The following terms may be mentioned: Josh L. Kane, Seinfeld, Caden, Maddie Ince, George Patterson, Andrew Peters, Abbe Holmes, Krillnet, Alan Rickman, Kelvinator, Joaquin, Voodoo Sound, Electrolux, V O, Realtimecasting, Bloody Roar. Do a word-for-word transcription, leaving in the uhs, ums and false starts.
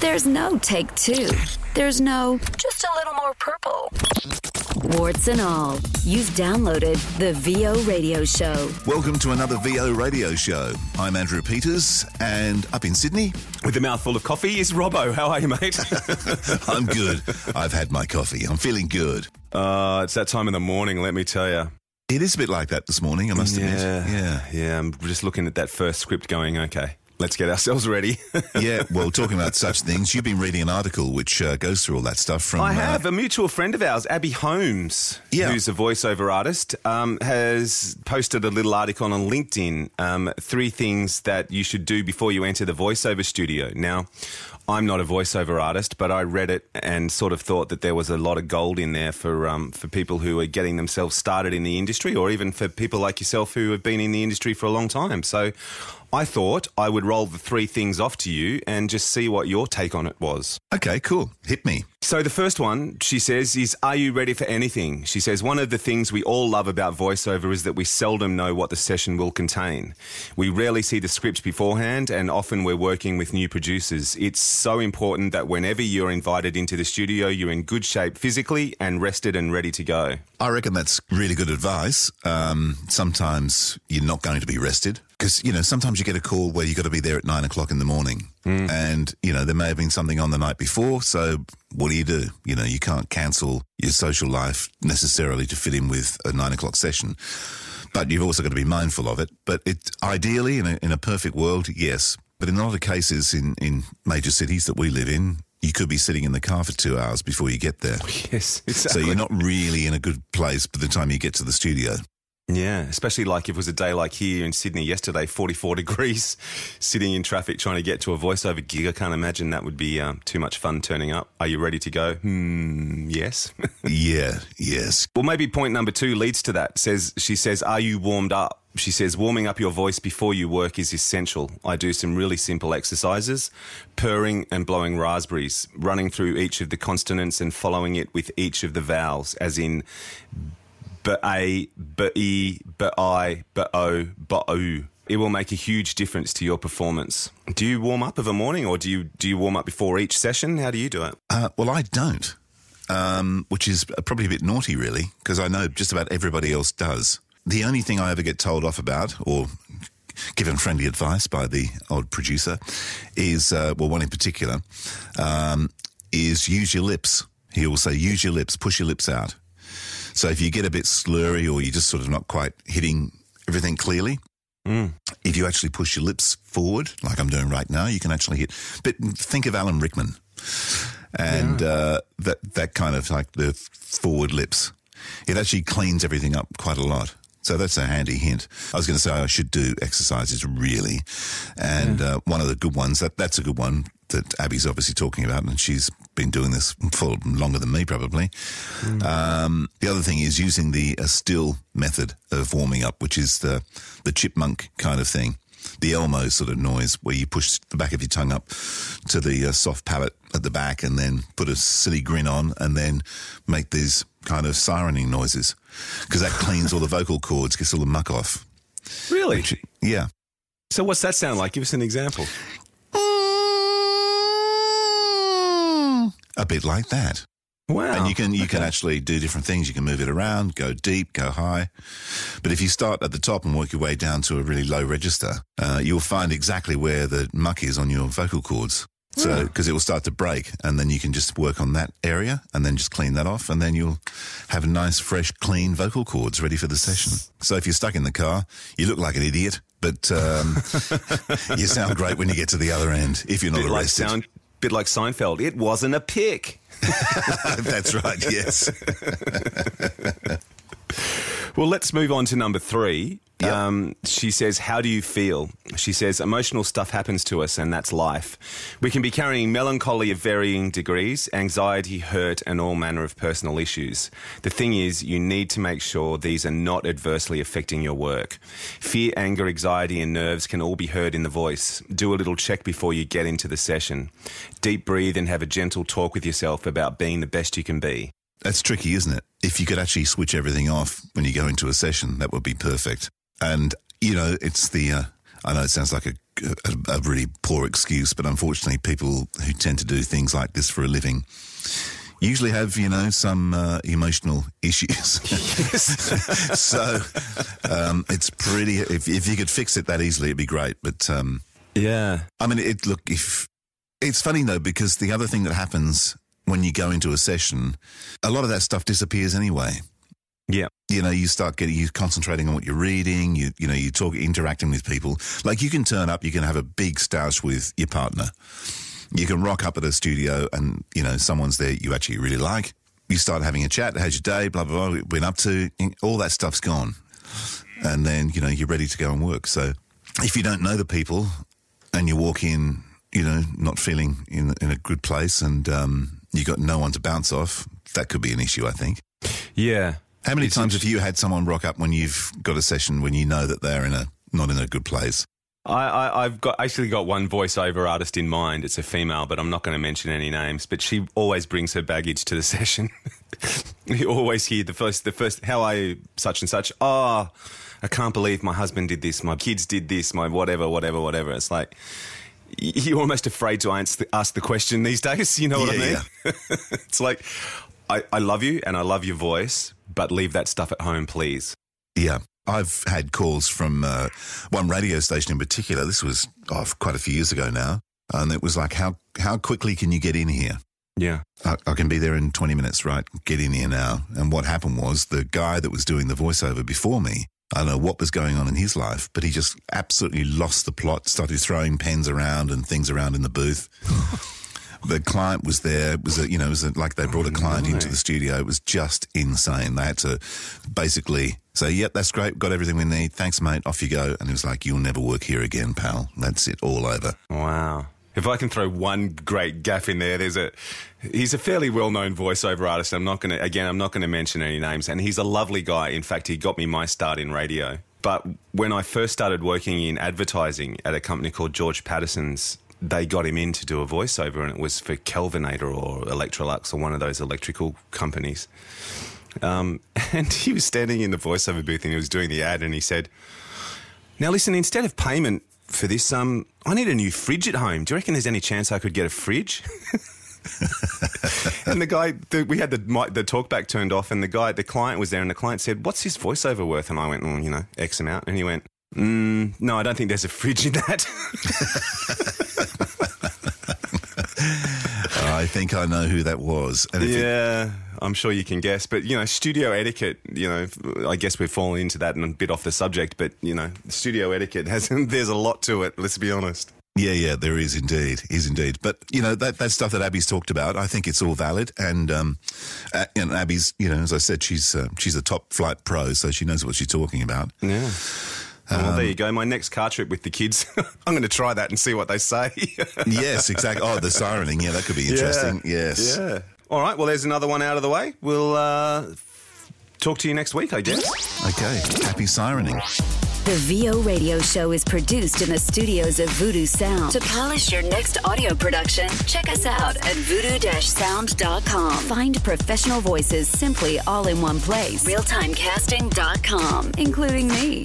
There's no take two. There's no just a little more purple. Warts and all, you've downloaded the V O Radio Show. Welcome to another V O Radio Show. I'm Andrew Peters, and up in Sydney, with a mouthful of coffee, is Robbo. How are you, mate? I'm good. I've had my coffee. I'm feeling good. Uh, it's that time in the morning, let me tell you. It is a bit like that this morning, I must yeah, admit. Yeah, yeah. I'm just looking at that first script going, okay, let's get ourselves ready. Yeah, well, talking about such things, you've been reading an article which uh, goes through all that stuff from... I have. Uh, a mutual friend of ours, Abbe Holmes, yeah. who's a voiceover artist, um, has posted a little article on LinkedIn, um, three things that you should do before you enter the voiceover studio. Now, I'm not a voiceover artist, but I read it and sort of thought that there was a lot of gold in there for um, for people who are getting themselves started in the industry, or even for people like yourself who have been in the industry for a long time. So I thought I would roll the three things off to you and just see what your take on it was. Okay, cool. Hit me. So the first one, she says, is, are you ready for anything? She says, one of the things we all love about voiceover is that we seldom know what the session will contain. We rarely see the scripts beforehand, and often we're working with new producers. It's so important that whenever you're invited into the studio, you're in good shape physically and rested and ready to go. I reckon that's really good advice. Um, sometimes you're not going to be rested. Because, you know, sometimes you get a call where you've got to be there at nine o'clock in the morning mm. and, you know, there may have been something on the night before. So what do you do? You know, you can't cancel your social life necessarily to fit in with a nine o'clock session. But you've also got to be mindful of it. But it ideally, in a, in a perfect world, yes. But in a lot of cases in, in major cities that we live in, you could be sitting in the car for two hours before you get there. Yes, exactly. So you're not really in a good place by the time you get to the studio. Yeah, especially like if it was a day like here in Sydney yesterday, forty-four degrees, sitting in traffic trying to get to a voiceover gig. I can't imagine that would be um, too much fun turning up. Are you ready to go? Hmm, yes. Yeah, yes. Well, maybe point number two leads to that. Says She says, are you warmed up? She says, warming up your voice before you work is essential. I do some really simple exercises, purring and blowing raspberries, running through each of the consonants and following it with each of the vowels, as in... But A, but E, but I, but O, but O. It will make a huge difference to your performance. Do you warm up of a morning, or do you do you warm up before each session? How do you do it? Uh, well, I don't, um, which is probably a bit naughty, really, because I know just about everybody else does. The only thing I ever get told off about, or given friendly advice by the old producer, is uh, well, one in particular, um, is use your lips. He will say, use your lips, push your lips out. So if you get a bit slurry, or you're just sort of not quite hitting everything clearly, mm. if you actually push your lips forward, like I'm doing right now, you can actually hit. But think of Alan Rickman and yeah. uh, that that kind of like the forward lips. It actually cleans everything up quite a lot. So that's a handy hint. I was going to say I should do exercises, really. And yeah. uh, one of the good ones, that that's a good one that Abby's obviously talking about, and she's been doing this for longer than me probably. Mm. Um, the other thing is using the uh, still method of warming up, which is the, the chipmunk kind of thing, the Elmo sort of noise where you push the back of your tongue up to the uh, soft palate at the back and then put a silly grin on and then make these kind of sirening noises, because that cleans all the vocal cords, gets all the muck off. Really? Which, yeah. So what's that sound like? Give us an example. A bit like that. Wow. And you can you okay. can actually do different things. You can move it around, go deep, go high. But if you start at the top and work your way down to a really low register, uh, you'll find exactly where the muck is on your vocal cords. So, because it will start to break, and then you can just work on that area and then just clean that off, and then you'll have nice, fresh, clean vocal cords ready for the session. So if you're stuck in the car, you look like an idiot, but um, you sound great when you get to the other end, if you're not bit arrested. Like sound, bit like Seinfeld. It wasn't a pick. That's right, yes. Well, let's move on to number three. Yep. Um, she says, how do you feel? She says, emotional stuff happens to us, and that's life. We can be carrying melancholy of varying degrees, anxiety, hurt, and all manner of personal issues. The thing is, you need to make sure these are not adversely affecting your work. Fear, anger, anxiety, and nerves can all be heard in the voice. Do a little check before you get into the session. Deep breathe and have a gentle talk with yourself about being the best you can be. That's tricky, isn't it? If you could actually switch everything off when you go into a session, that would be perfect. And, you know, it's the, uh, I know it sounds like a, a, a really poor excuse, but unfortunately people who tend to do things like this for a living usually have, you know, some uh, emotional issues. Yes. So um, it's pretty... If, if you could fix it that easily, it'd be great. But, um, yeah. I mean, it look, if it's funny, though, because the other thing that happens when you go into a session, a lot of that stuff disappears anyway. Yeah. You know, you start getting, you're concentrating on what you're reading, you you know, you talk, interacting with people. Like, you can turn up, you can have a big stoush with your partner. You can rock up at a studio and, you know, someone's there you actually really like. You start having a chat, how's your day, blah, blah, blah, what been up to, all that stuff's gone. And then, you know, you're ready to go and work. So if you don't know the people and you walk in, you know, not feeling in in a good place and um, you got no one to bounce off, that could be an issue, I think. Yeah. How many it's times have you had someone rock up when you've got a session when you know that they're in a not in a good place? I, I, I've got actually got one voiceover artist in mind. It's a female, but I'm not going to mention any names. But she always brings her baggage to the session. You always hear the first, the first, how are you, such and such? Oh, I can't believe my husband did this, my kids did this, my whatever, whatever, whatever. It's like you're almost afraid to answer, ask the question these days. You know what yeah, I mean? Yeah. It's like I, I love you and I love your voice, but leave that stuff at home, please. Yeah. I've had calls from uh, one radio station in particular. This was oh, quite a few years ago now. And it was like, how how quickly can you get in here? Yeah. I, I can be there in twenty minutes, right? Get in here now. And what happened was the guy that was doing the voiceover before me, I don't know what was going on in his life, but he just absolutely lost the plot, started throwing pens around and things around in the booth. The client was there. It was a, you know, it was a, like they brought oh, a client no. into the studio. It was just insane. They had to basically say, "Yep, that's great. Got everything we need. Thanks, mate. Off you go." And it was like, "You'll never work here again, pal. That's it. All over." Wow. If I can throw one great gaff in there, there's a. He's a fairly well-known voiceover artist. I'm not going to again. I'm not going to mention any names. And he's a lovely guy. In fact, he got me my start in radio. But when I first started working in advertising at a company called George Patterson's, they got him in to do a voiceover, and it was for Kelvinator or Electrolux or one of those electrical companies. Um, and he was standing in the voiceover booth and he was doing the ad and he said, "Now listen, instead of payment for this, um, I need a new fridge at home. Do you reckon there's any chance I could get a fridge?" And the guy, the, we had the the talkback turned off and the guy, the client was there and the client said, "What's this voiceover worth?" And I went, "Well, you know, X amount." And he went, Mm, "No, I don't think there's a fridge in that." I think I know who that was. And if yeah, it... I'm sure you can guess. But, you know, studio etiquette, you know, I guess we've fallen into that and a bit off the subject. But, you know, studio etiquette, has there's a lot to it, let's be honest. Yeah, yeah, there is indeed, is indeed. But, you know, that, that stuff that Abby's talked about, I think it's all valid. And um, uh, and Abby's, you know, as I said, she's uh, she's a top flight pro, so she knows what she's talking about. Yeah. Um, well, there you go. My next car trip with the kids, I'm going to try that and see what they say. Yes, exactly. Oh, the sirening. Yeah, that could be interesting. Yeah. Yes. Yeah. All right. Well, there's another one out of the way. We'll uh, talk to you next week, I guess. Okay. Happy sirening. The V O Radio Show is produced in the studios of Voodoo Sound. To polish your next audio production, check us out at voodoo dash sound dot com. Find professional voices simply all in one place. real time casting dot com, including me.